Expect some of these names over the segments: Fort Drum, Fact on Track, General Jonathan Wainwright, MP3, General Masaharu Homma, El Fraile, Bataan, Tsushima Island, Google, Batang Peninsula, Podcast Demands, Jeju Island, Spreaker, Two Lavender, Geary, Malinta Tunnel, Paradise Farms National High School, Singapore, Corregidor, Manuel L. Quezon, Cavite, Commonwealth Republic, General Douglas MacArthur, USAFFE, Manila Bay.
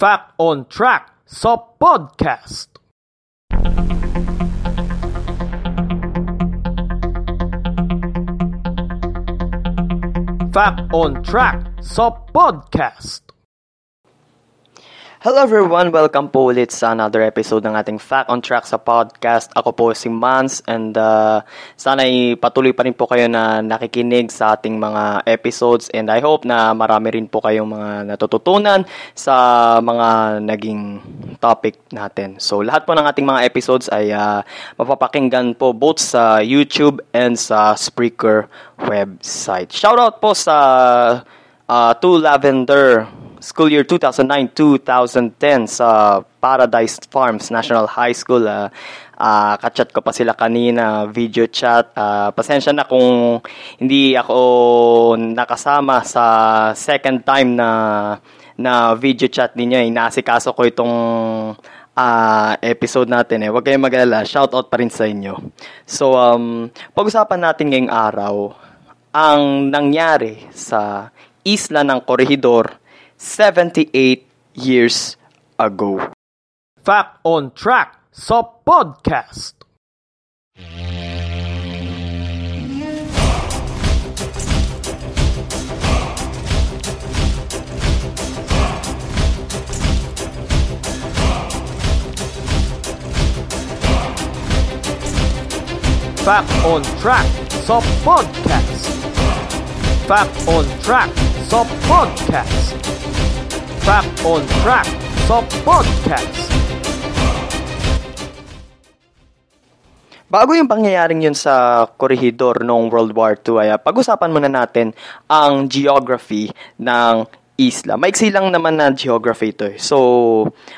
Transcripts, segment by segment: Fact on Track sa podcast. Fact on Track sa podcast. Hello everyone! Welcome po ulit sa another episode ng ating Fact on Track sa podcast. Ako po si Mans and sana patuloy pa rin po kayo na nakikinig sa ating mga episodes and I hope na marami rin po kayong mga natututunan sa mga naging topic natin. So lahat po ng ating mga episodes ay mapapakinggan po both sa YouTube and sa Spreaker website. Shoutout po sa Two Lavender School Year 2009-2010 sa Paradise Farms National High School. Kachat ko pa sila kanina, video chat. Pasensya na kung hindi ako nakasama sa second time na video chat ninyo. Inaasikaso ko itong episode natin. Huwag kayong mag-alala. Shoutout pa rin sa inyo. So, pag-usapan natin ngayong araw ang nangyari sa Isla ng Corregidor 78 years ago. Fact on Track sa podcast. Fact on Track sa podcast. Fact on Track sa podcast. Fact on Track sa podcast. Bago yung pangyayaring yun sa Corregidor noong World War II, ay pag-usapan muna natin ang geography ng isla. Maiksi lang naman na geography ito. So,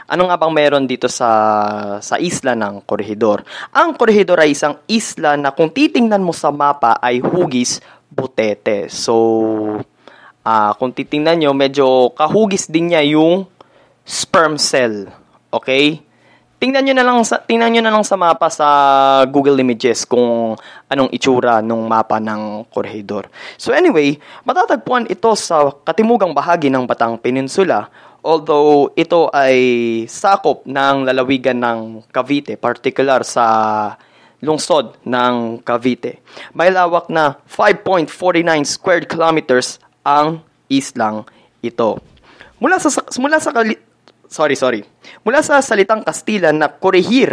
ano nga bang meron dito sa isla ng Corregidor? Ang Corregidor ay isang isla na kung titingnan mo sa mapa ay hugis butete. So, kung titingnan nyo, medyo kahugis din niya yung sperm cell. Okay? Tingnan nyo na lang sa mapa sa Google Images kung anong itsura ng mapa ng Corregidor. So anyway, matatagpuan ito sa katimugang bahagi ng Batang Peninsula, although ito ay sakop ng lalawigan ng Cavite, particular sa lungsod ng Cavite. May lawak na 5.49 square kilometers ang islang ito. Mula sa salitang Kastila na corregir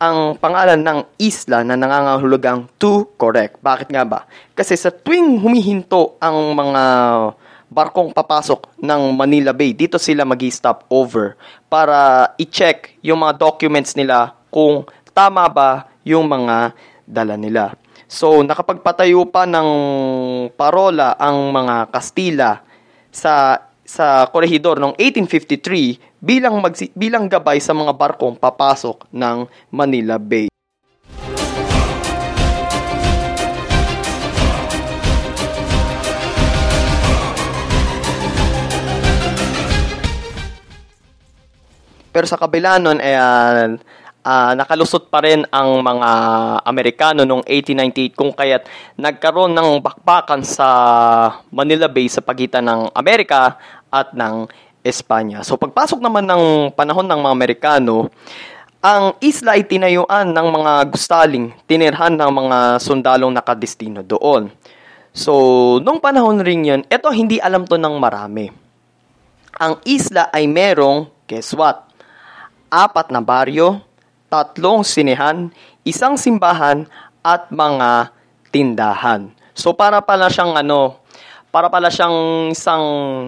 ang pangalan ng isla na nangangahulugang to correct. Bakit nga ba? Kasi sa tuwing humihinto ang mga barkong papasok ng Manila Bay, dito sila magi-stop over para i-check yung mga documents nila kung tama ba yung mga dala nila. So, nakapagpatayo pa ng parola ang mga Kastila sa Corregidor noong 1853 bilang gabay sa mga barkong papasok ng Manila Bay. Pero sa kabila nun, nakalusot pa rin ang mga Amerikano noong 1898 kung kaya't nagkaroon ng bakbakan sa Manila Bay sa pagitan ng Amerika at ng Espanya. So pagpasok naman ng panahon ng mga Amerikano, ang isla ay tinayuan ng mga gustaling, tinirhan ng mga sundalong nakadestino doon. So noong panahon rin yun, eto hindi alam to ng marami. Ang isla ay merong, guess what, 4 na baryo, 3 sinehan, 1 simbahan at mga tindahan. So para pala siyang isang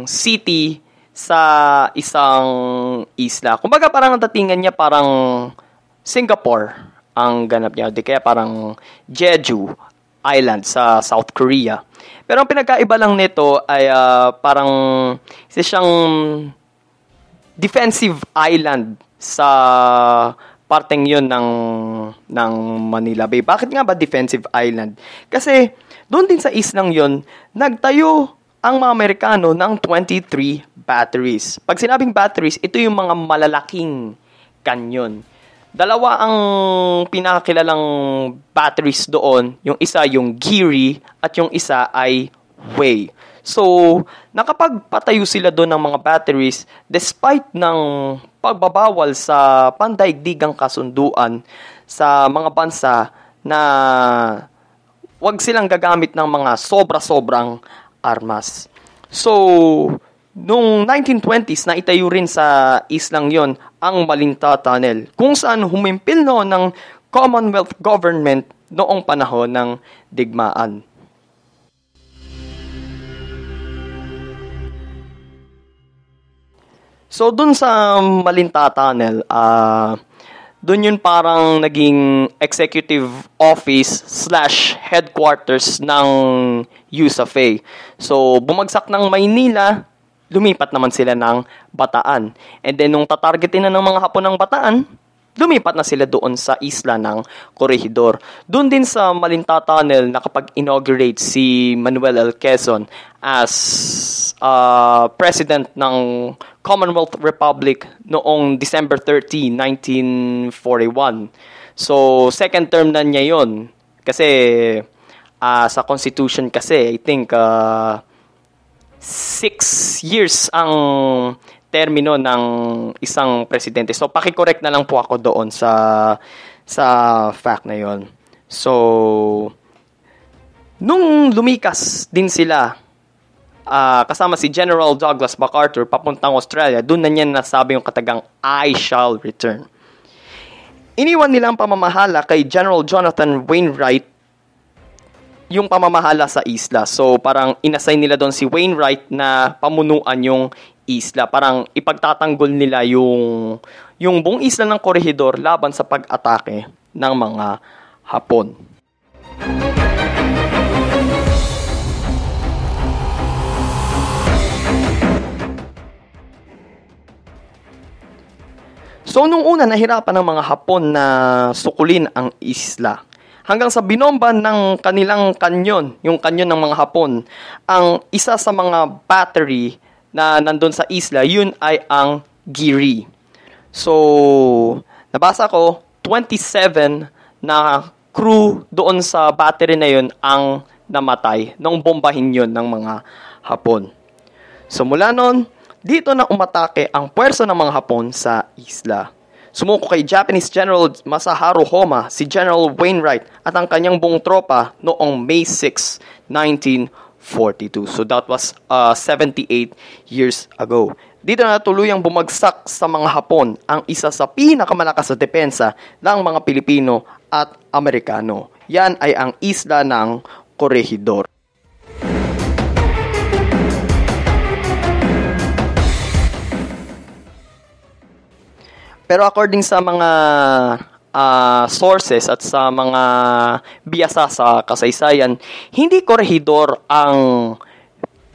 city sa isang isla. Kumbaga parang natatingan niya parang Singapore ang ganap niya, di kaya parang Jeju Island sa South Korea. Pero ang pinagkaiba lang nito ay parang isa siyang defensive island sa parteng yun ng Manila Bay. Bakit nga ba defensive island? Kasi doon din sa islang yun, nagtayo ang mga Amerikano ng 23 batteries. Pag sinabing batteries, ito yung mga malalaking kanyon. 2 ang pinakakilalang batteries doon. Yung isa yung Geary at yung isa ay Way. So, nakapagpatayo sila doon ng mga batteries despite ng pagbabawal sa pandaigdigang kasunduan sa mga bansa na wag silang gagamit ng mga sobra-sobrang armas. So, noong 1920s, naitayo rin sa islang yon ang Malinta Tunnel, kung saan humimpil noon ng Commonwealth Government noong panahon ng digmaan. So, dun sa Malinta Tunnel, dun yun parang naging executive office / headquarters ng USAFFE. So, bumagsak ng Maynila, lumipat naman sila ng Bataan. And then, nung tatargetin na ng mga Hapon ng Bataan, lumipat na sila doon sa isla ng Corregidor. Doon din sa Malinta Tunnel, nakapag-inaugurate si Manuel L. Quezon as President ng Commonwealth Republic noong December 30, 1941. So, second term na niya yun. Kasi, sa Constitution kasi, I think, 6 years ang termino ng isang presidente. So, paki-correct na lang po ako doon sa fact na yon. So, nung lumikas din sila, kasama si General Douglas MacArthur papuntang Australia, doon na niya nasabi yung katagang, "I shall return." Iniwan nila ang pamamahala kay General Jonathan Wainwright, yung pamamahala sa isla. So, parang inassign nila doon si Wainwright na pamunuan yung isla. Parang ipagtatanggol nila yung buong isla ng Corregidor laban sa pag-atake ng mga Hapon. So, nung una, nahirapan ng mga Hapon na sukulin ang isla, hanggang sa binomba ng kanilang kanyon, yung kanyon ng mga Hapon, ang isa sa mga battery na nandun sa isla, yun ay ang Giri. So, nabasa ko, 27 na crew doon sa battery na yun ang namatay nung bombahin yun ng mga Hapon. So, mula nun, dito na umatake ang puwersa ng mga Hapon sa isla. Sumuko kay Japanese General Masaharu Homma, si General Wainwright at ang kanyang buong tropa noong May 6, 1942. So that was 78 years ago. Dito na tuluyang bumagsak sa mga Hapon ang isa sa pinakamalakas na depensa ng mga Pilipino at Amerikano. Yan ay ang isla ng Corregidor. Pero according sa mga sources at sa mga biyasa sa kasaysayan, hindi Corregidor ang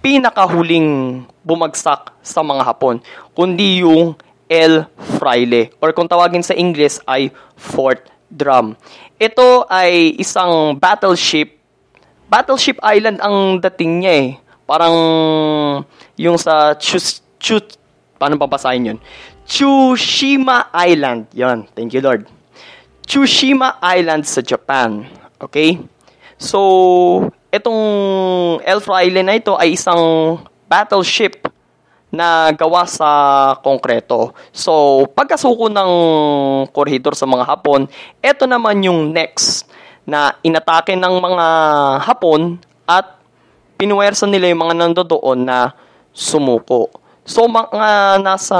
pinakahuling bumagsak sa mga Hapon, kundi yung El Fraile, or kung tawagin sa English ay Fort Drum. Ito ay isang battleship. Battleship Island ang dating niya eh. Parang yung sa paano babasahin yun? Tsushima Island. Yan. Thank you, Lord. Tsushima Island sa Japan. Okay? So, itong El Fraile na ito ay isang battleship na gawa sa konkreto. So, pagkasuko ng Corregidor sa mga Hapon, ito naman yung next na inatake ng mga Hapon at pinuwersa nila yung mga nandoon na sumuko. So, mga nasa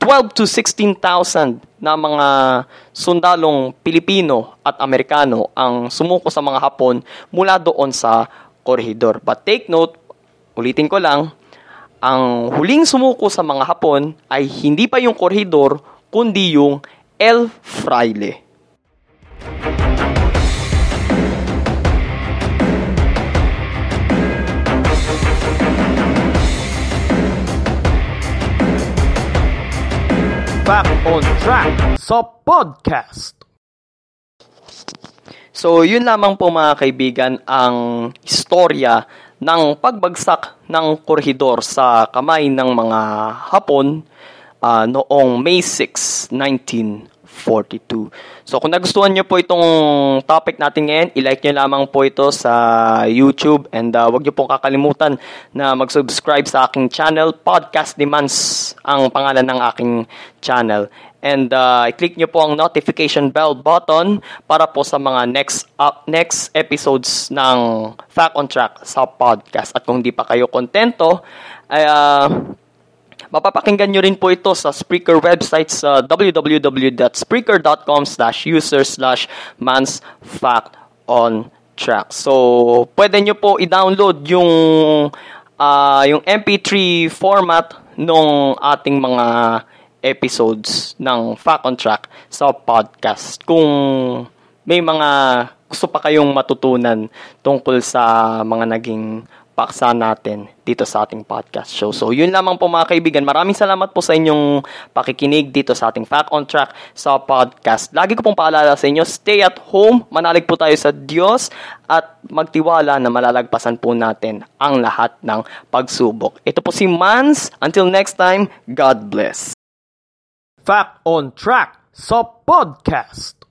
12 to 16,000 na mga sundalong Pilipino at Amerikano ang sumuko sa mga Hapon mula doon sa Corregidor. But take note, ulitin ko lang, ang huling sumuko sa mga Hapon ay hindi pa yung Corregidor, kundi yung El Fraile. Back on track sa podcast. So, yun lamang po mga kaibigan ang istorya ng pagbagsak ng Corregidor sa kamay ng mga Hapon noong May 6, 1942. 42. So kung nagustuhan nyo po itong topic natin ngayon, ilike nyo lamang po ito sa YouTube, and huwag nyo pong kakalimutan na mag-subscribe sa aking channel, Podcast Demands ang pangalan ng aking channel. And i-click nyo po ang notification bell button para po sa mga next episodes ng Fact on Track sa podcast. At kung di pa kayo kontento, ay mapapakinggan nyo rin po ito sa Spreaker website sa www.spreaker.com/user/mansfactontrack. So, pwede nyo po i-download yung MP3 format nung ating mga episodes ng Fact on Track sa podcast. Kung may mga gusto pa kayong matutunan tungkol sa mga naging paksa natin dito sa ating podcast show. So, yun lamang po mga kaibigan. Maraming salamat po sa inyong pakikinig dito sa ating Fact on Track sa podcast. Lagi ko pong paalala sa inyo, stay at home, manalig po tayo sa Diyos, at magtiwala na malalagpasan po natin ang lahat ng pagsubok. Ito po si Mans. Until next time, God bless. Fact on Track sa podcast.